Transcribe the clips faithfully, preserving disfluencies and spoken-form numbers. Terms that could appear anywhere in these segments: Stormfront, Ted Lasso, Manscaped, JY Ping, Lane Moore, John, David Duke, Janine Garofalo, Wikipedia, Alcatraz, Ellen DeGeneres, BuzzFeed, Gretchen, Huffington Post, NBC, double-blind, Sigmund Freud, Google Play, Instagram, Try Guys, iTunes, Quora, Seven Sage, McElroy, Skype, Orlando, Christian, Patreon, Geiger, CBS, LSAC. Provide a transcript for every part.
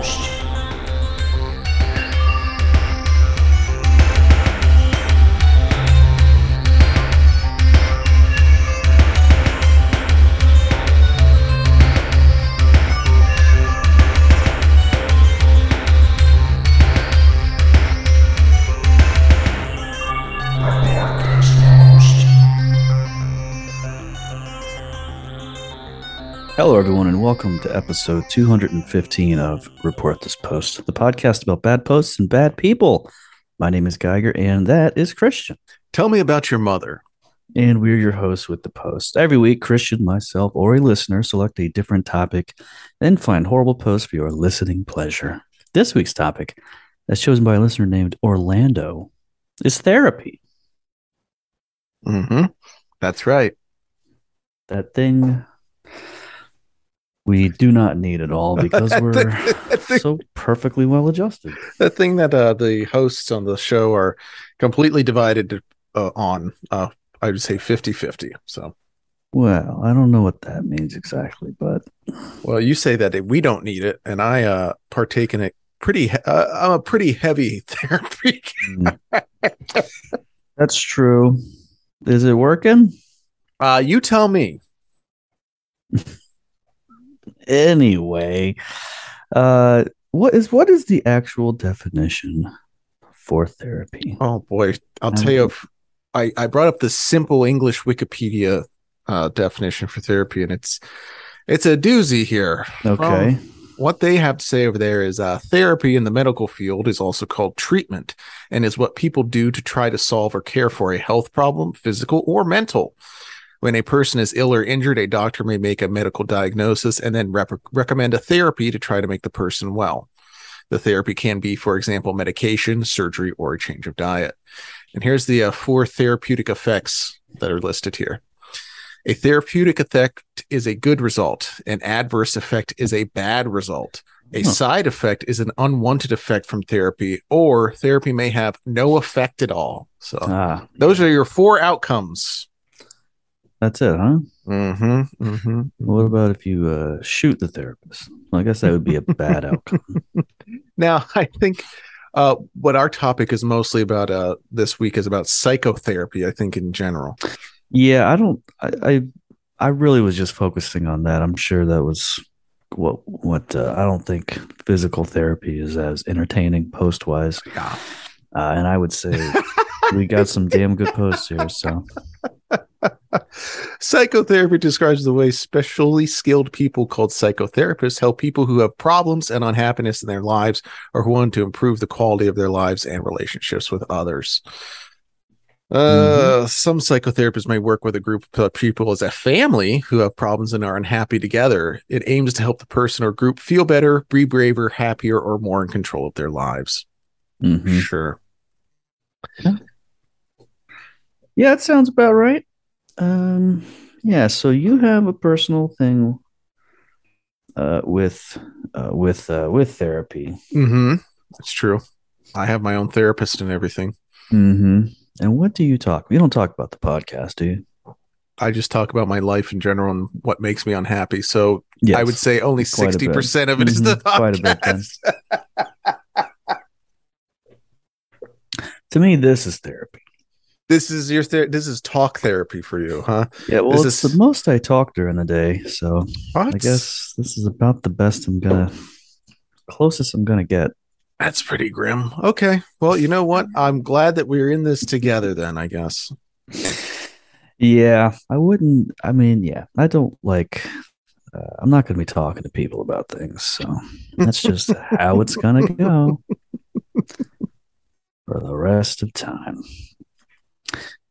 host. Hello, everyone, and welcome to episode two hundred fifteen of Report This Post, the podcast about bad posts and bad people. My name is Geiger, and that is Christian. Tell me about your mother. And we're your hosts with the post. Every week, Christian, myself, or a listener select a different topic, then find horrible posts for your listening pleasure. This week's topic, as chosen by a listener named Orlando, is therapy. Mm-hmm. That's right. That thing we do not need it all because we're that thing, that thing, so perfectly well adjusted. The thing that uh, the hosts on the show are completely divided uh, on, uh, I would say fifty-fifty. So, well, I don't know what that means exactly, but well, you say that we don't need it, and I uh, partake in it. Pretty, uh, I'm a pretty heavy therapy. Mm. That's true. Is it working? Uh, you tell me. Anyway, uh, what is what is the actual definition for therapy? Oh boy, I'll tell you. I, I brought up the simple English Wikipedia uh, definition for therapy, and it's it's a doozy here. Okay, um, what they have to say over there is uh, therapy in the medical field is also called treatment, and is what people do to try to solve or care for a health problem, physical or mental. When a person is ill or injured, a doctor may make a medical diagnosis and then rep- recommend a therapy to try to make the person well. The therapy can be, for example, medication, surgery, or a change of diet. And here's the uh, four therapeutic effects that are listed here. A therapeutic effect is a good result. An adverse effect is a bad result. A huh. side effect is an unwanted effect from therapy, or therapy may have no effect at all. So ah, those yeah. are your four outcomes. That's it, huh? Mm-hmm, mm-hmm. What about if you uh, shoot the therapist? Well, I guess that would be a bad outcome. Now, I think uh, what our topic is mostly about uh, this week is about psychotherapy, I think, in general. Yeah, I don't I, I I really was just focusing on that. I'm sure that was what what uh, I don't think physical therapy is as entertaining post-wise. Yeah. Uh, and I would say we got some damn good posts here, so psychotherapy describes the way specially skilled people called psychotherapists help people who have problems and unhappiness in their lives or who want to improve the quality of their lives and relationships with others. Uh, mm-hmm. Some psychotherapists may work with a group of people as a family who have problems and are unhappy together. It aims to help the person or group feel better, be braver, happier, or more in control of their lives. Mm-hmm. Sure. Yeah. Yeah, it sounds about right. Um, yeah, so you have a personal thing uh, with uh, with uh, with therapy. Mm-hmm. That's true. I have my own therapist and everything. Mm-hmm. And what do you talk? You don't talk about the podcast, do you? I just talk about my life in general and what makes me unhappy. So yes, I would say only sixty percent of it is mm-hmm. the podcast. Quite a bit. To me, this is therapy. This is your ther- This is talk therapy for you, huh? Yeah, well, this it's is- the most I talk during the day, so what? I guess this is about the best I'm gonna, closest I'm gonna get. That's pretty grim. Okay, well, you know what? I'm glad that we're in this together, then. I guess. Yeah, I wouldn't. I mean, yeah, I don't like. Uh, I'm not gonna be talking to people about things, so that's just how it's gonna go for the rest of time.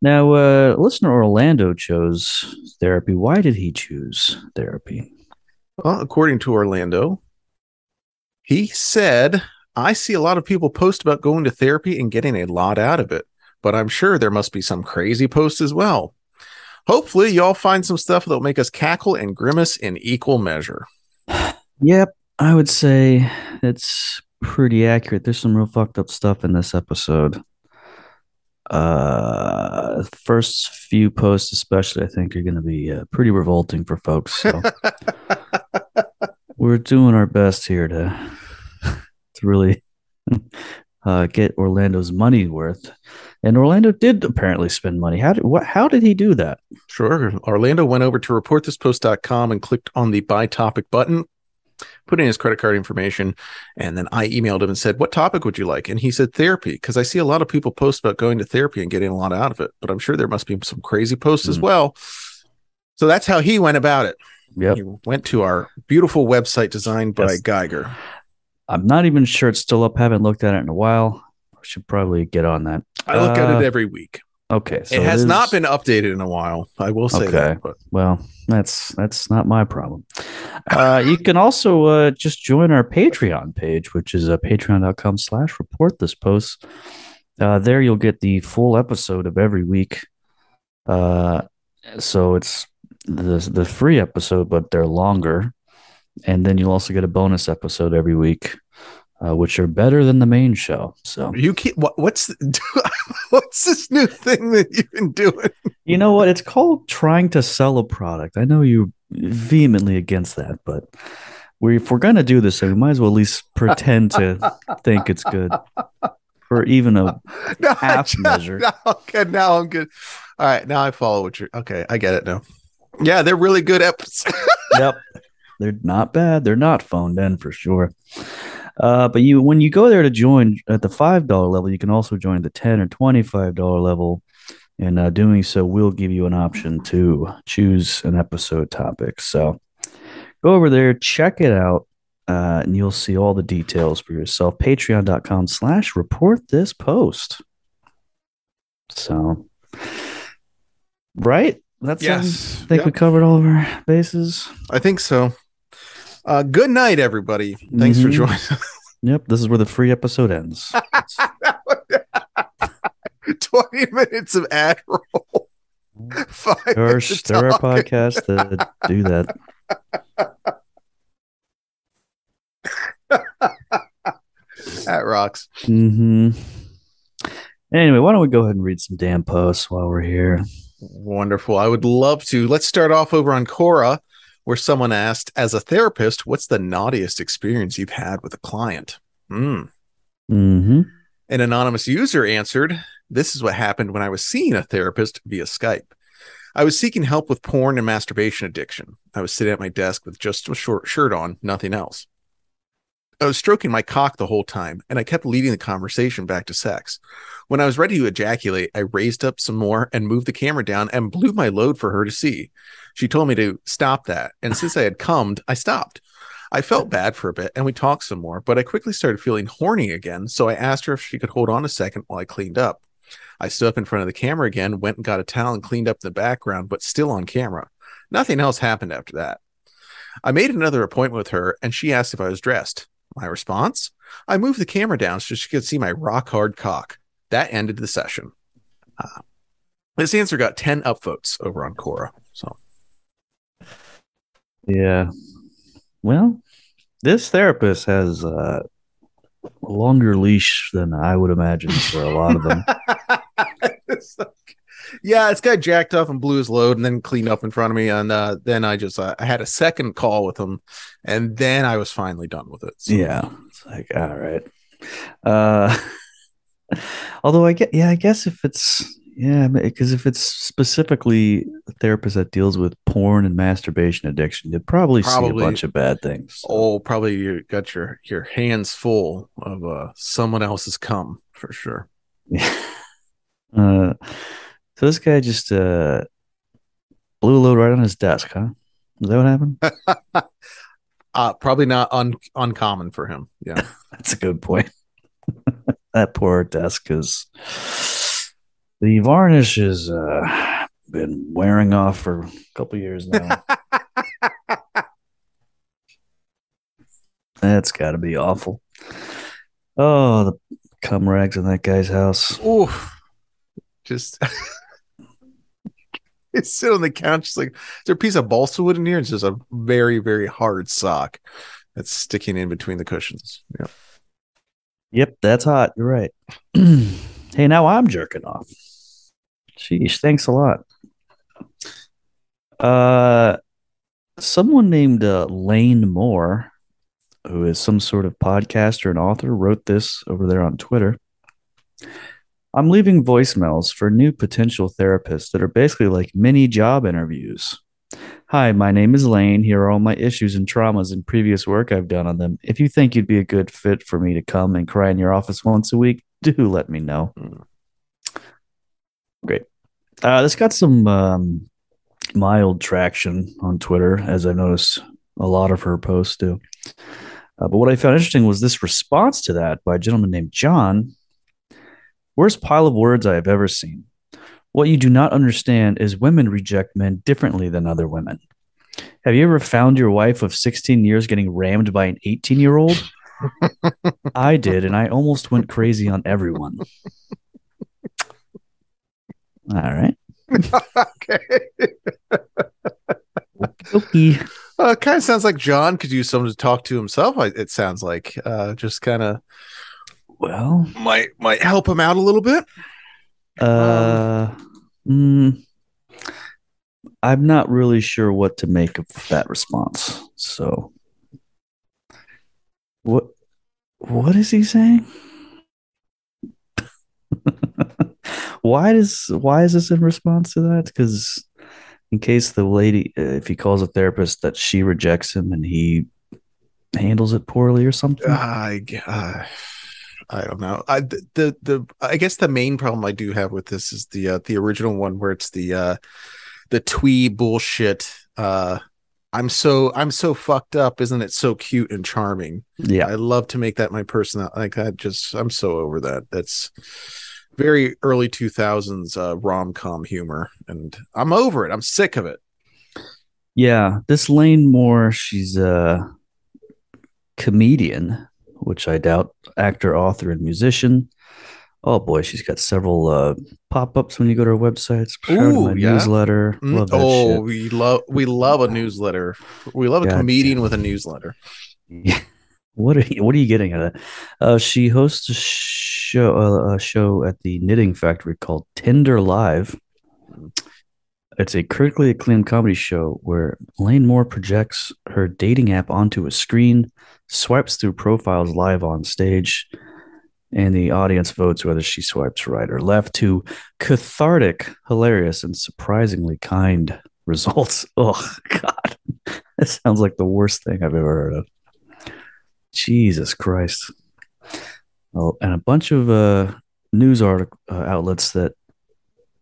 Now, uh, listener Orlando chose therapy. Why did he choose therapy? Well, according to Orlando, he said, I see a lot of people post about going to therapy and getting a lot out of it, but I'm sure there must be some crazy posts as well. Hopefully, y'all find some stuff that'll make us cackle and grimace in equal measure. Yep, I would say it's pretty accurate. There's some real fucked up stuff in this episode. Uh, first few posts, especially, I think, are going to be uh, pretty revolting for folks. So we're doing our best here to to really uh, get Orlando's money worth. And Orlando did apparently spend money. How did, what, how did he do that? Sure. Orlando went over to report this post dot com and clicked on the buy topic button, put in his credit card information, and then I emailed him and said, what topic would you like? And he said, therapy, because I see a lot of people post about going to therapy and getting a lot out of it, but I'm sure there must be some crazy posts mm-hmm. as well. So that's how he went about it. Yep. He went to our beautiful website designed by yes. Geiger. I'm not even sure it's still up. Haven't looked at it in a while. I should probably get on that. I look uh, at it every week. Okay. So it has it is... not been updated in a while. I will say okay. that. But... Well, that's that's not my problem. Uh, you can also uh, just join our Patreon page, which is uh, patreon.com slash report this post. Uh, there you'll get the full episode of every week. Uh, so it's the, the free episode, but they're longer. And then you'll also get a bonus episode every week, uh, which are better than the main show. So you keep what, what's the, what's this new thing that you've been doing? You know what? It's called trying to sell a product. I know you're vehemently against that, but we, if we're going to do this, we might as well at least pretend to think it's good for even a no, half just, measure. No, okay, now I'm good. All right, now I follow what you're. Okay, I get it now. Yeah, they're really good episodes. Yep. They're not bad. They're not phoned in for sure. Uh, but you, when you go there to join at the five dollar level, you can also join the ten dollar or twenty-five dollar level. And uh, doing so will give you an option to choose an episode topic. So go over there, check it out, uh, and you'll see all the details for yourself. Patreon.com slash report this post. So, right? That's yes. I think yep. we covered all of our bases. I think so. Uh, good night, everybody. Thanks mm-hmm. for joining us. Yep, this is where the free episode ends. twenty minutes of ad roll. Five there, there are podcasts that do that. That rocks. Mm-hmm. Anyway, why don't we go ahead and read some damn posts while we're here? Wonderful. I would love to. Let's start off over on Quora, where someone asked, as a therapist, what's the naughtiest experience you've had with a client? Mm. Mm-hmm. An anonymous user answered, this is what happened when I was seeing a therapist via Skype. I was seeking help with porn and masturbation addiction. I was sitting at my desk with just a short shirt on, nothing else. I was stroking my cock the whole time, and I kept leading the conversation back to sex. When I was ready to ejaculate, I raised up some more and moved the camera down and blew my load for her to see. She told me to stop that, and since I had cummed, I stopped. I felt bad for a bit, and we talked some more, but I quickly started feeling horny again, so I asked her if she could hold on a second while I cleaned up. I stood up in front of the camera again, went and got a towel and cleaned up the background, but still on camera. Nothing else happened after that. I made another appointment with her, and she asked if I was dressed. My response? I moved the camera down so she could see my rock-hard cock. That ended the session. Uh, this answer got ten upvotes over on Quora. So, yeah. Well, this therapist has uh, a longer leash than I would imagine for a lot of them. It's like, yeah, this guy jacked up and blew his load and then cleaned up in front of me. And uh, then I just uh, I had a second call with him, and then I was finally done with it. So. Yeah. It's like, all right. Uh, although I get, yeah, I guess if it's, yeah, because if it's specifically a therapist that deals with porn and masturbation addiction, you'd probably, probably see a bunch of bad things. So. Oh, probably you got your, your hands full of uh, someone else's cum for sure. Yeah. uh, So this guy just uh, blew a load right on his desk, huh? Is that what happened? uh, probably not un- uncommon for him. Yeah, that's a good point. That poor desk is the varnish has uh, been wearing off for a couple years now. That's got to be awful. Oh, the cum rags in that guy's house. Oof, just. I sit on the couch. It's like, is there a piece of balsa wood in here? It's just a very, very hard sock that's sticking in between the cushions. Yeah. Yep, that's hot. You're right. Hey, now I'm jerking off. Jeez, thanks a lot. Uh, someone named uh, Lane Moore, who is some sort of podcaster and author, wrote this over there on Twitter. I'm leaving voicemails for new potential therapists that are basically like mini job interviews. Hi, my name is Lane. Here are all my issues and traumas and previous work I've done on them. If you think you'd be a good fit for me to come and cry in your office once a week, do let me know. Mm. Great. Uh, this got some um, mild traction on Twitter, as I noticed a lot of her posts do. Uh, but what I found interesting was this response to that by a gentleman named John. Worst pile of words I have ever seen. What you do not understand is women reject men differently than other women. Have you ever found your wife of sixteen years getting rammed by an eighteen-year-old? I did, and I almost went crazy on everyone. All right. Okay. Okay. Uh, it kind of sounds like John could use someone to talk to himself. It sounds like uh, just kind of, well, might might help him out a little bit. Uh, um, mm, I'm not really sure what to make of that response. So, what what is he saying? Why does why is this in response to that? Because in case the lady, uh, if he calls a therapist, that she rejects him and he handles it poorly or something. I uh, I don't know. I the the I guess the main problem I do have with this is the uh, the original one where it's the uh, the twee bullshit. Uh, I'm so I'm so fucked up. Isn't it so cute and charming? Yeah, I love to make that my personality. Like I just I'm so over that. That's very early two thousands uh, rom-com humor, and I'm over it. I'm sick of it. Yeah, this Lane Moore, she's a comedian, which I doubt, actor, author, and musician. Oh boy, she's got several uh, pop-ups when you go to her websites. Ooh, yeah. Newsletter. Mm-hmm. Love that oh, shit. we love we love a newsletter. We love a God comedian damn. With a newsletter. Yeah. What are you, what are you getting at? Uh, she hosts a show uh, a show at the Knitting Factory called Tinder Live. It's a critically acclaimed comedy show where Lane Moore projects her dating app onto a screen, swipes through profiles live on stage, and the audience votes whether she swipes right or left to cathartic, hilarious, and surprisingly kind results. Oh, God. That sounds like the worst thing I've ever heard of. Jesus Christ. Well, and a bunch of uh, news article uh, outlets that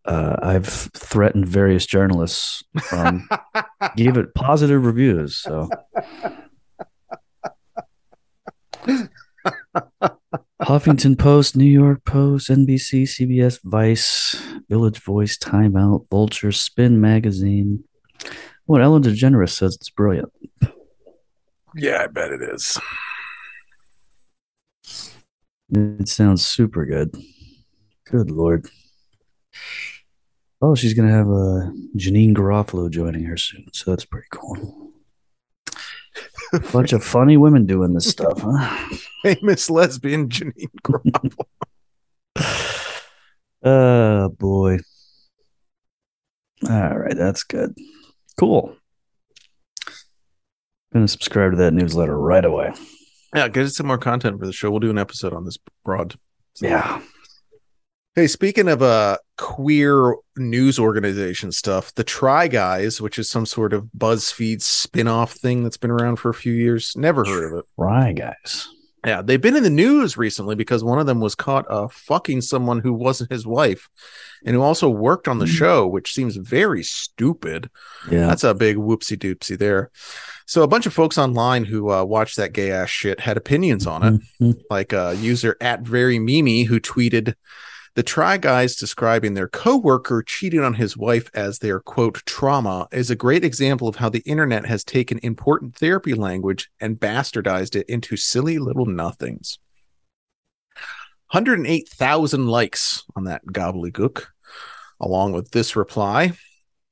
uh, I've threatened various journalists um, gave it positive reviews. So Huffington Post, New York Post, N B C, C B S, Vice, Village Voice, Time Out, Vulture, Spin Magazine. Well, Ellen DeGeneres says it's brilliant. Yeah, I bet it is. It sounds super good. Good Lord. Oh, she's going to have uh, Janine Garofalo joining her soon, so that's pretty cool. A bunch of funny women doing this stuff, huh? Famous lesbian Janine Garofalo. Oh, boy. All right, that's good. Cool. I'm going to subscribe to that newsletter right away. Yeah, get us some more content for the show. We'll do an episode on this broad. So. Yeah. Hey, speaking of uh, queer news organization stuff, the Try Guys, which is some sort of BuzzFeed spin-off thing that's been around for a few years. Never heard of it. Try Guys. Yeah, they've been in the news recently because one of them was caught uh, fucking someone who wasn't his wife and who also worked on the show, which seems very stupid. Yeah, that's a big whoopsie-doopsie there. So a bunch of folks online who uh, watched that gay ass shit had opinions on it, mm-hmm. like uh, user at Very Mimi, who tweeted the Try Guys describing their coworker cheating on his wife as their quote trauma is a great example of how the internet has taken important therapy language and bastardized it into silly little nothings. one hundred eight thousand likes on that gobbledygook, along with this reply.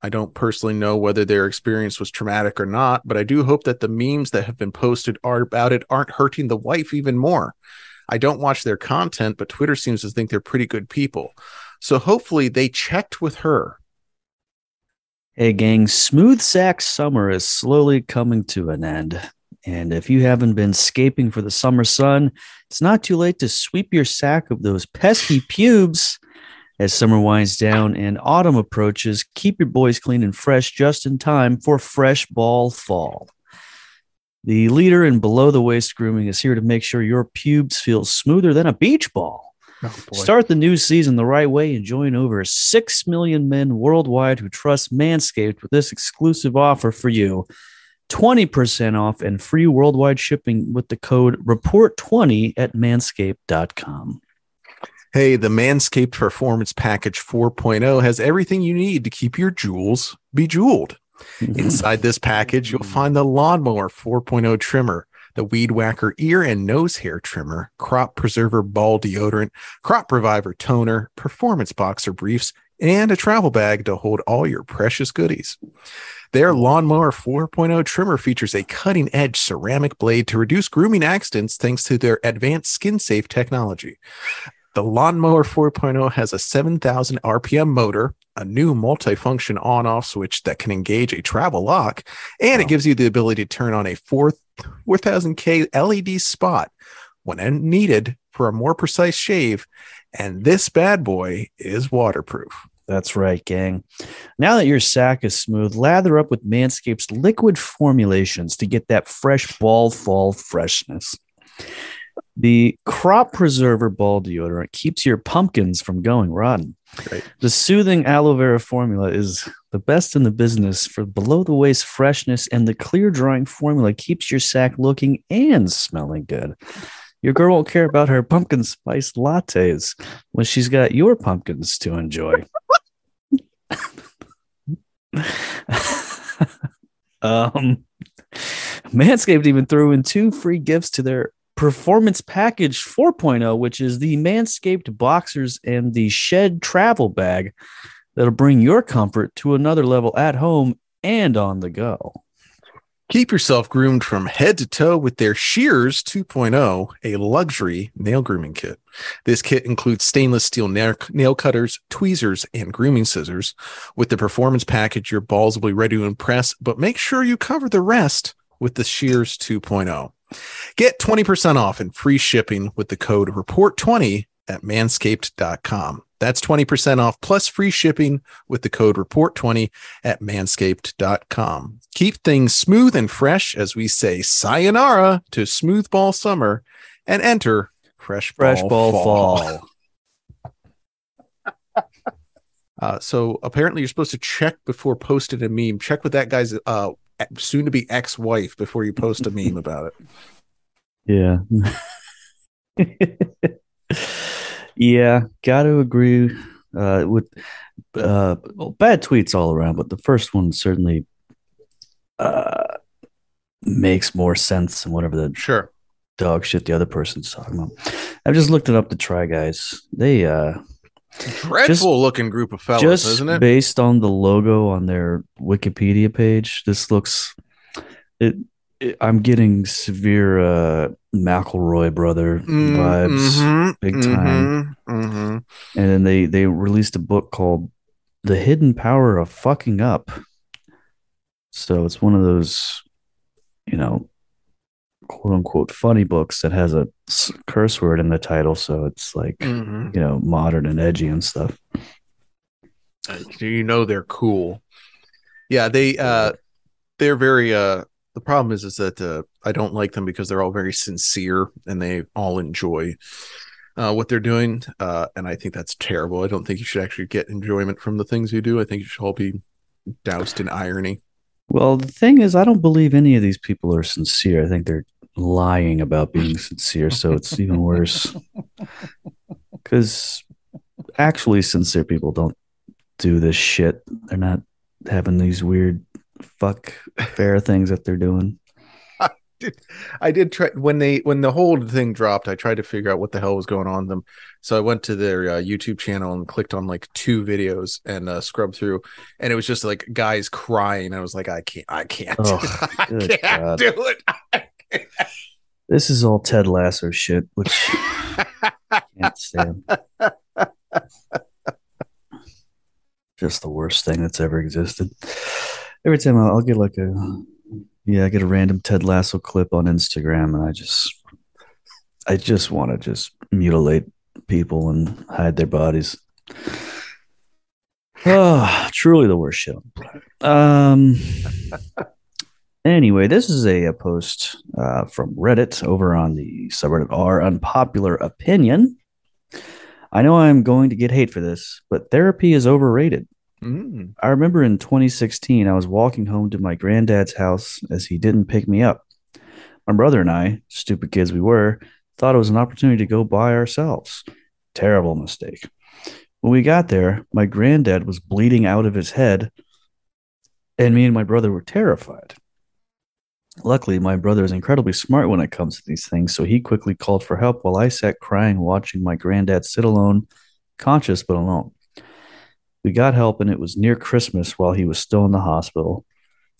I don't personally know whether their experience was traumatic or not, but I do hope that the memes that have been posted are about it aren't hurting the wife even more. I don't watch their content, but Twitter seems to think they're pretty good people. So hopefully they checked with her. Hey, gang, smooth sack summer is slowly coming to an end. And if you haven't been scaping for the summer sun, it's not too late to sweep your sack of those pesky pubes. As summer winds down and autumn approaches, keep your boys clean and fresh just in time for fresh ball fall. The leader in below-the-waist grooming is here to make sure your pubes feel smoother than a beach ball. Oh, start the new season the right way and join over six million men worldwide who trust Manscaped with this exclusive offer for you. twenty percent off and free worldwide shipping with the code report twenty at manscaped dot com. Hey, the Manscaped Performance Package four point oh has everything you need to keep your jewels bejeweled. Inside this package, you'll find the Lawnmower four point oh trimmer, the Weed Whacker ear and nose hair trimmer, Crop Preserver ball deodorant, Crop Reviver toner, Performance Boxer briefs, and a travel bag to hold all your precious goodies. Their Lawnmower four point oh trimmer features a cutting-edge ceramic blade to reduce grooming accidents thanks to their advanced skin-safe technology. The Lawnmower four point oh has a seven thousand R P M motor, a new multifunction on-off switch that can engage a travel lock, and wow. It gives you the ability to turn on a four thousand K L E D spot when needed for a more precise shave. And this bad boy is waterproof. That's right, gang. Now that your sack is smooth, lather up with Manscaped's liquid formulations to get that fresh ball fall freshness. The Crop Preserver ball deodorant keeps your pumpkins from going rotten. Great. The soothing aloe vera formula is the best in the business for below-the-waist freshness, and the clear drying formula keeps your sack looking and smelling good. Your girl won't care about her pumpkin spice lattes when she's got your pumpkins to enjoy. um, Manscaped even threw in two free gifts to their Performance Package four point oh, which is the Manscaped Boxers and the Shed Travel Bag that'll bring your comfort to another level at home and on the go. Keep yourself groomed from head to toe with their Shears two point oh, a luxury nail grooming kit. This kit includes stainless steel nail cutters, tweezers, and grooming scissors. With the Performance Package, your balls will be ready to impress, but make sure you cover the rest with the Shears two point oh. Get twenty percent off and free shipping with the code report twenty at manscaped dot com. That's twenty percent off plus free shipping with the code report twenty at manscaped dot com. Keep things smooth and fresh as we say sayonara to smooth ball summer and enter fresh, fresh ball, ball fall. fall. uh, so apparently you're supposed to check before posting a meme. Check with that guy's uh, soon to be ex-wife before you post a meme about it. Yeah. Yeah. Got to agree uh, with uh, bad tweets all around, but the first one certainly uh, makes more sense than whatever the sure. dog shit the other person's talking about. I've just looked it up to Try Guys. They uh, dreadful just, looking group of fellas, just isn't it? Based on the logo on their Wikipedia page, this looks it. it I'm getting severe uh, McElroy brother mm, vibes, mm-hmm, big mm-hmm, time. Mm-hmm. And then they they released a book called "The Hidden Power of Fucking Up." So it's one of those, you know, quote unquote funny books that has a curse word in the title, so it's like mm-hmm. you know, modern and edgy and stuff. You know, they're cool. Yeah, they uh they're very uh the problem is is that uh, I don't like them because they're all very sincere and they all enjoy uh what they're doing, uh and I think that's terrible. I don't think you should actually get enjoyment from the things you do. I think you should all be doused in irony. Well, the thing is, I don't believe any of these people are sincere. I think they're lying about being sincere, so it's even worse. Because actually sincere people don't do this shit. They're not having these weird fuck fair things that they're doing. I did, I did try when they when the whole thing dropped. I tried to figure out what the hell was going on with them. So I went to their uh, YouTube channel and clicked on like two videos and uh, scrubbed through, and it was just like guys crying. I was like, I can't, I can't, oh, I can't God. do it. Can't. This is all Ted Lasso shit, which I can't stand. Just the worst thing that's ever existed. Every time I'll, I'll get like a Yeah, I get a random Ted Lasso clip on Instagram, and I just, I just want to just mutilate people and hide their bodies. Oh, truly the worst shit on the planet. Um. Anyway, this is a, a post uh, from Reddit over on the subreddit r unpopular opinion. I know I'm going to get hate for this, but therapy is overrated. Mm. I remember in twenty sixteen, I was walking home to my granddad's house as he didn't pick me up. My brother and I, stupid kids we were, thought it was an opportunity to go by ourselves. Terrible mistake. When we got there, my granddad was bleeding out of his head, and me and my brother were terrified. Luckily, my brother is incredibly smart when it comes to these things, so he quickly called for help while I sat crying, watching my granddad sit alone, conscious but alone. We got help, and it was near Christmas while he was still in the hospital.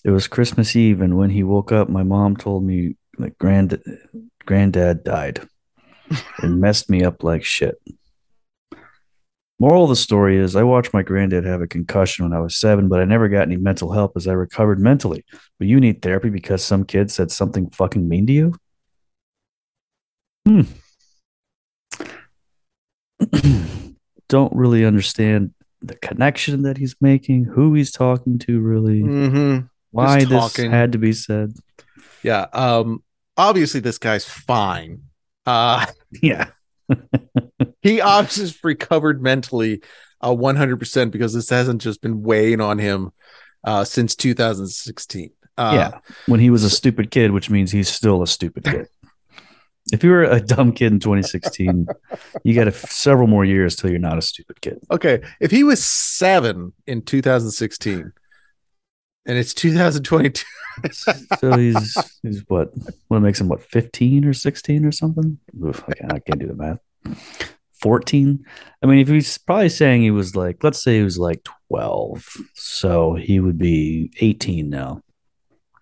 It was Christmas Eve, and when he woke up, my mom told me that grand, granddad died. It messed me up like shit. Moral of the story is I watched my granddad have a concussion when I was seven, but I never got any mental help as I recovered mentally. But you need therapy because some kid said something fucking mean to you? Hmm. Don't really understand the connection that he's making, who he's talking to, really, mm-hmm. why this had to be said. Yeah. Um, obviously this guy's fine. Uh, yeah. He obviously recovered mentally uh, one hundred percent because this hasn't just been weighing on him uh, since two thousand sixteen. Uh, yeah. When he was a stupid kid, which means he's still a stupid kid. If you were a dumb kid in twenty sixteen, you got a f- several more years till you're not a stupid kid. Okay. If he was seven in two thousand sixteen and it's two thousand twenty-two. So he's, he's what, what makes him what, fifteen or sixteen or something? Oof, I, can't, I can't do the math. fourteen. I mean, if he's probably saying he was like, let's say he was like twelve. So he would be eighteen now.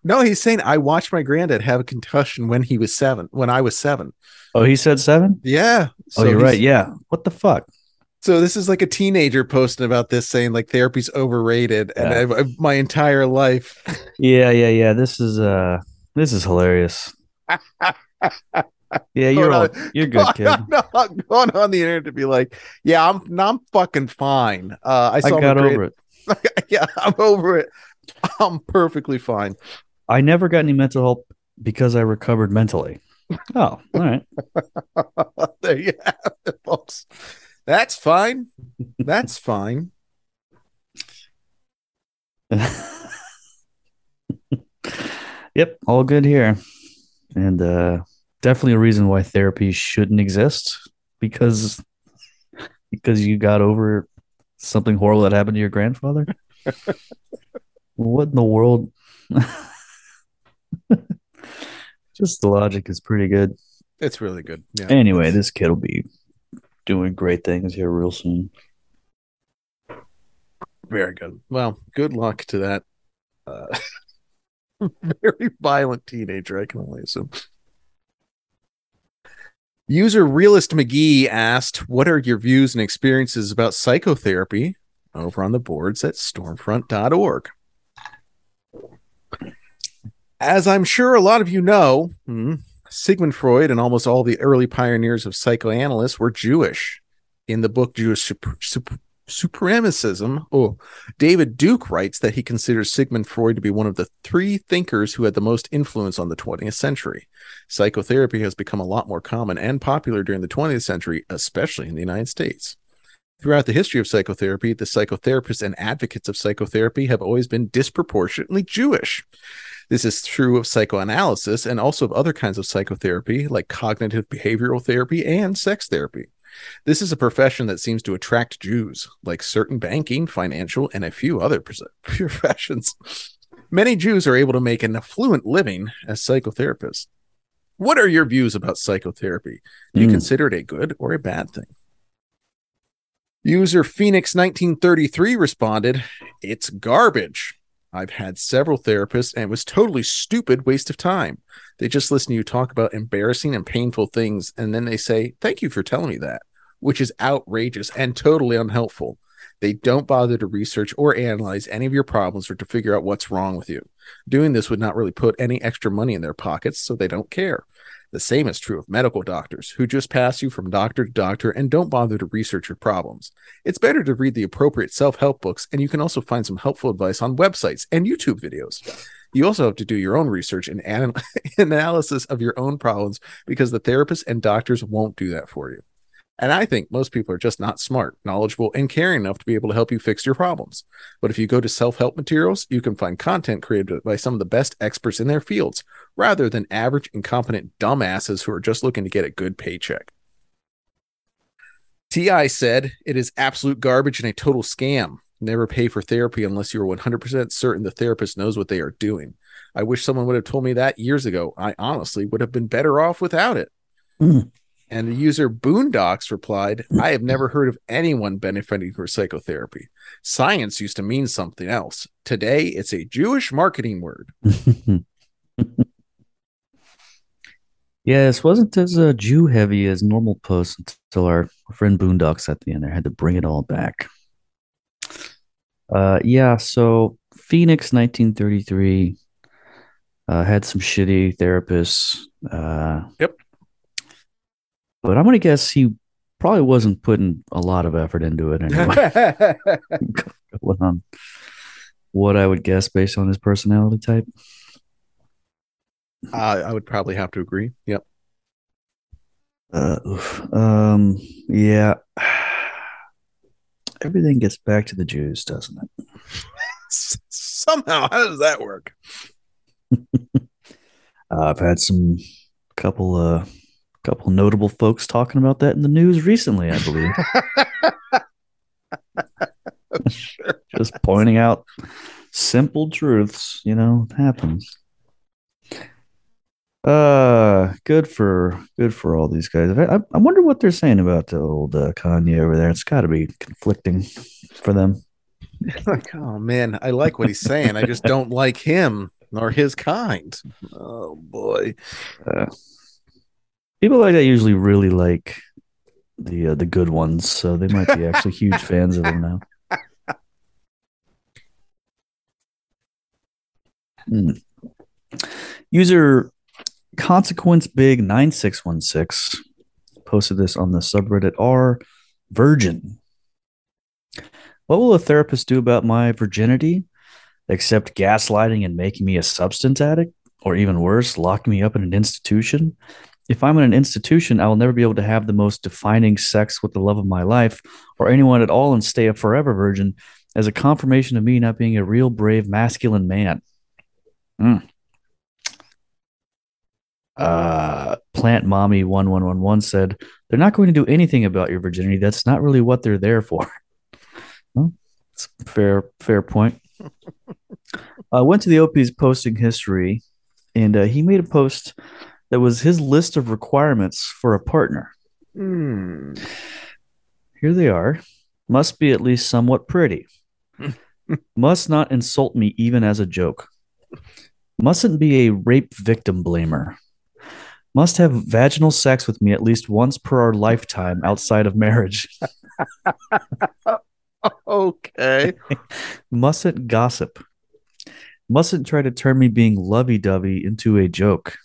No, he's saying I watched my granddad have a concussion when he was seven, when I was seven. Oh, he said seven? Yeah. So oh, you're right. Yeah. What the fuck? So this is like a teenager posting about this saying like therapy's overrated yeah. and I, I, my entire life. Yeah. Yeah. Yeah. This is, uh, this is hilarious. Yeah. You're all, you're good, kid. I'm not going on the internet to be like, yeah, I'm I'm fucking fine. Uh, I, saw I got over it. Yeah. I'm over it. I'm perfectly fine. I never got any mental help because I recovered mentally. Oh, all right. There you have it, folks. That's fine. That's fine. Yep, all good here. And uh, definitely a reason why therapy shouldn't exist because because you got over something horrible that happened to your grandfather. What in the world? Just the logic is pretty good. It's really good. Yeah. Anyway, this kid will be doing great things here real soon. Very good. Well, good luck to that uh, very violent teenager, I can only assume. User Realist McGee asked, what are your views and experiences about psychotherapy over on the boards at stormfront dot org? As I'm sure a lot of you know, Sigmund Freud and almost all the early pioneers of psychoanalysts were Jewish. In the book Jewish Sup- Sup- Supremacism, oh, David Duke writes that he considers Sigmund Freud to be one of the three thinkers who had the most influence on the twentieth century. Psychotherapy has become a lot more common and popular during the twentieth century, especially in the United States. Throughout the history of psychotherapy, the psychotherapists and advocates of psychotherapy have always been disproportionately Jewish. This is true of psychoanalysis and also of other kinds of psychotherapy like cognitive behavioral therapy and sex therapy. This is a profession that seems to attract Jews, like certain banking, financial, and a few other professions. Many Jews are able to make an affluent living as psychotherapists. What are your views about psychotherapy? Do you mm. consider it a good or a bad thing? User Phoenix nineteen thirty-three responded, it's garbage. I've had several therapists and it was totally stupid waste of time. They just listen to you talk about embarrassing and painful things. And then they say, thank you for telling me that, which is outrageous and totally unhelpful. They don't bother to research or analyze any of your problems or to figure out what's wrong with you. Doing this would not really put any extra money in their pockets, so they don't care. The same is true of medical doctors, who just pass you from doctor to doctor and don't bother to research your problems. It's better to read the appropriate self-help books, and you can also find some helpful advice on websites and YouTube videos. You also have to do your own research and anal- analysis of your own problems, because the therapists and doctors won't do that for you. And I think most people are just not smart, knowledgeable, and caring enough to be able to help you fix your problems. But if you go to self-help materials, you can find content created by some of the best experts in their fields, rather than average, incompetent dumbasses who are just looking to get a good paycheck. T I said, it is absolute garbage and a total scam. Never pay for therapy unless you are one hundred percent certain the therapist knows what they are doing. I wish someone would have told me that years ago. I honestly would have been better off without it. Mm. And the user Boondocks replied, I have never heard of anyone benefiting from psychotherapy. Science used to mean something else. Today, it's a Jewish marketing word. Yes, wasn't as uh, Jew-heavy as normal posts until our friend Boondocks at the end there had to bring it all back. Uh, yeah, so Phoenix, nineteen thirty-three, uh, had some shitty therapists. Uh, yep. But I'm going to guess he probably wasn't putting a lot of effort into it anyway. What I would guess based on his personality type. Uh, I would probably have to agree. Yep. Uh, oof. Um, yeah. Everything gets back to the Jews, doesn't it? Somehow. How does that work? uh, I've had some couple of... Uh, couple notable folks talking about that in the news recently, I believe. I'm sure. Just pointing out simple truths, you know, it happens. Uh, good for good for all these guys. I, I wonder what they're saying about the old uh, Kanye over there. It's got to be conflicting for them. Like, oh man, I like what he's saying. I just don't like him nor his kind. Oh boy. Uh, People like that usually really like the uh, the good ones, so they might be actually huge fans of them now. Hmm. User consequence big nine six one six posted this on the subreddit r virgin. What will a therapist do about my virginity? Except gaslighting and making me a substance addict, or even worse, locking me up in an institution. If I'm in an institution, I will never be able to have the most defining sex with the love of my life or anyone at all and stay a forever virgin as a confirmation of me not being a real, brave, masculine man. Mm. Uh, Plant Mommy one one one one said, they're not going to do anything about your virginity. That's not really what they're there for. Well, that's a fair, fair point. I uh, went to the O P's posting history, and uh, he made a post that was his list of requirements for a partner. Mm. Here they are. Must be at least somewhat pretty. Must not insult me even as a joke. Mustn't be a rape victim blamer. Must have vaginal sex with me at least once per our lifetime outside of marriage. Okay. Mustn't gossip. Mustn't try to turn me being lovey-dovey into a joke.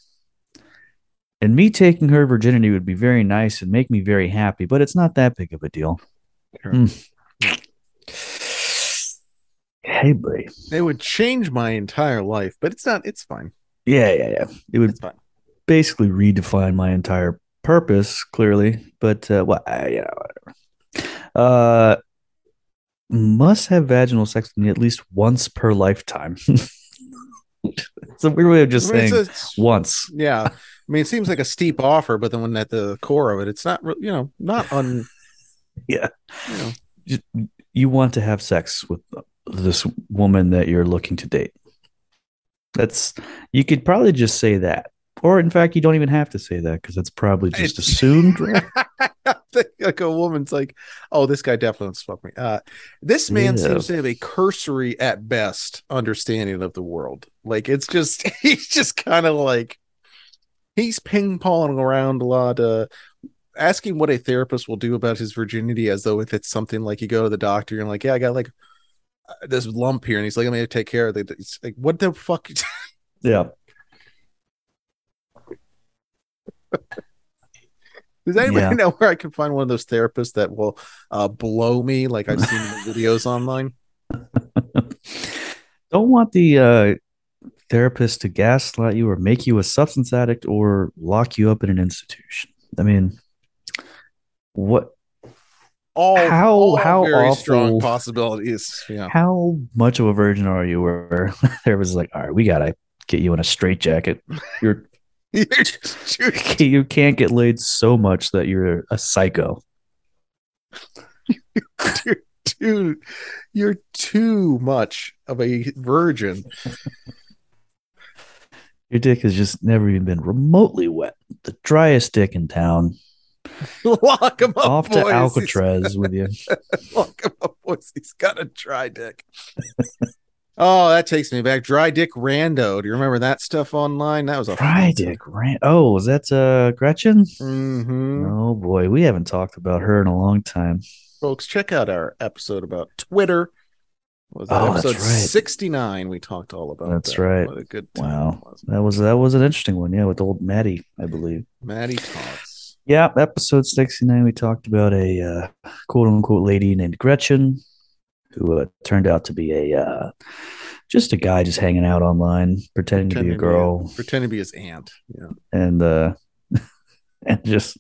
And me taking her virginity would be very nice and make me very happy, but it's not that big of a deal. Sure. Mm. Hey, buddy. It would change my entire life, but it's not. It's fine. Yeah, yeah, yeah. It would basically redefine my entire purpose, clearly. But uh, well, I, you know, whatever. Uh, must have vaginal sex with me at least once per lifetime. It's a weird way of just I mean, saying it's a, once. Yeah. I mean, it seems like a steep offer, but then when at the core of it, it's not, you know, not on. Yeah. You know. You want to have sex with this woman that you're looking to date. That's, you could probably just say that. Or in fact, you don't even have to say that because that's probably just assumed. Right? Like a woman's like, oh, this guy definitely wants to fuck me. Uh, this man yeah. seems to have a cursory at best understanding of the world. Like it's just, he's just kind of like, he's ping-ponging around a lot. Uh, asking what a therapist will do about his virginity as though if it's something like you go to the doctor and like, yeah, I got like this lump here, and he's like, I'm gonna take care of it. It's like, what the fuck? Yeah. Does anybody yeah. know where I can find one of those therapists that will uh, blow me like I've seen in the videos online? Don't want the uh, therapist to gaslight you or make you a substance addict or lock you up in an institution. I mean, what? All how all how very awful, strong possibilities. Yeah. How much of a virgin are you? Where there was like, all right, we gotta get you in a straitjacket. You're you can't get laid so much that you're a psycho. You're too, you're too much of a virgin. Your dick has just never even been remotely wet. The driest dick in town. Lock him up, off boys. To Alcatraz with you. Lock him up, boys. He's got a dry dick. Oh, that takes me back. Dry Dick Rando. Do you remember that stuff online? That was a Dry Dick Rando. Oh, was that uh, Gretchen? Mm-hmm. Oh, boy. We haven't talked about her in a long time. Folks, check out our episode about Twitter. What was that? Oh, episode that's right. sixty-nine. We talked all about that's that. Right. What a good time. Wow. Was. That was that was an interesting one. Yeah, with old Maddie, I believe. Maddie Talks. Yeah, episode sixty-nine. We talked about a uh, quote unquote lady named Gretchen, who uh, turned out to be a uh, just a guy just hanging out online, pretending, pretending to be a girl, to be, pretending to be his aunt, yeah, and uh, and just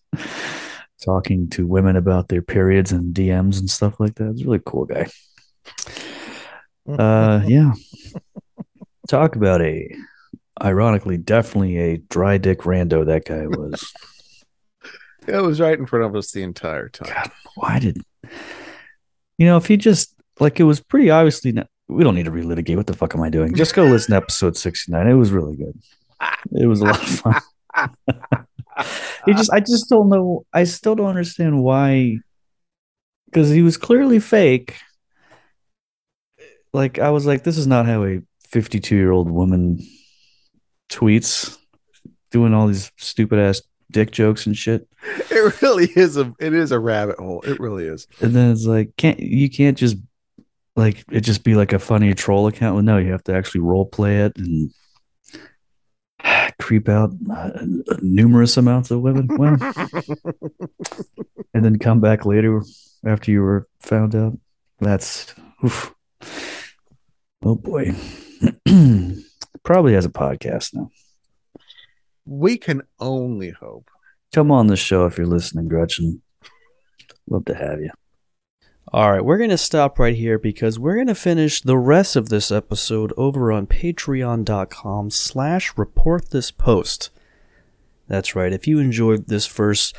talking to women about their periods and D Ms and stuff like that. It's a really cool guy. Uh, yeah, talk about a ironically, definitely a dry dick rando. That guy was. It was right in front of us the entire time. God, why did you know if he just. Like, it was pretty obviously... Not, we don't need to relitigate. What the fuck am I doing? Just go listen to episode sixty-nine. It was really good. It was a lot of fun. He just, I just don't know. I still don't understand why. Because he was clearly fake. Like, I was like, this is not how a fifty-two-year-old woman tweets, doing all these stupid-ass dick jokes and shit. It really is a... It is a rabbit hole. It really is. And then it's like, can't you can't just... Like, it'd just be like a funny troll account. Well, no, you have to actually role play it and creep out uh, numerous amounts of women. Well, and then come back later after you were found out. That's, oof. Oh boy. Probably has a podcast now. We can only hope. Come on the show if you're listening, Gretchen. Love to have you. All right, we're going to stop right here because we're going to finish the rest of this episode over on patreon.com slash report this post. That's right. If you enjoyed this first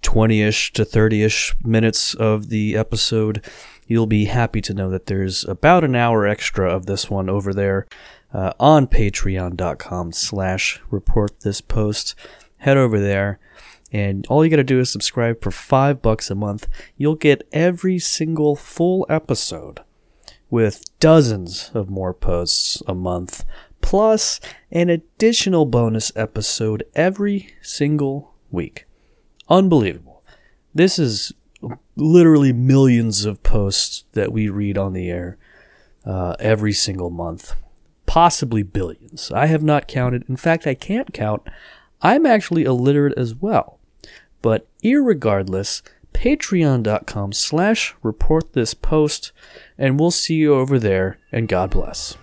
twenty-ish to thirty-ish minutes of the episode, you'll be happy to know that there's about an hour extra of this one over there uh, on patreon.com slash report this post. Head over there. And all you got to do is subscribe for five bucks a month. You'll get every single full episode with dozens of more posts a month, plus an additional bonus episode every single week. Unbelievable. This is literally millions of posts that we read on the air uh, every single month, possibly billions. I have not counted. In fact, I can't count. I'm actually illiterate as well. But irregardless, patreon.com slash report this post, and we'll see you over there, and God bless.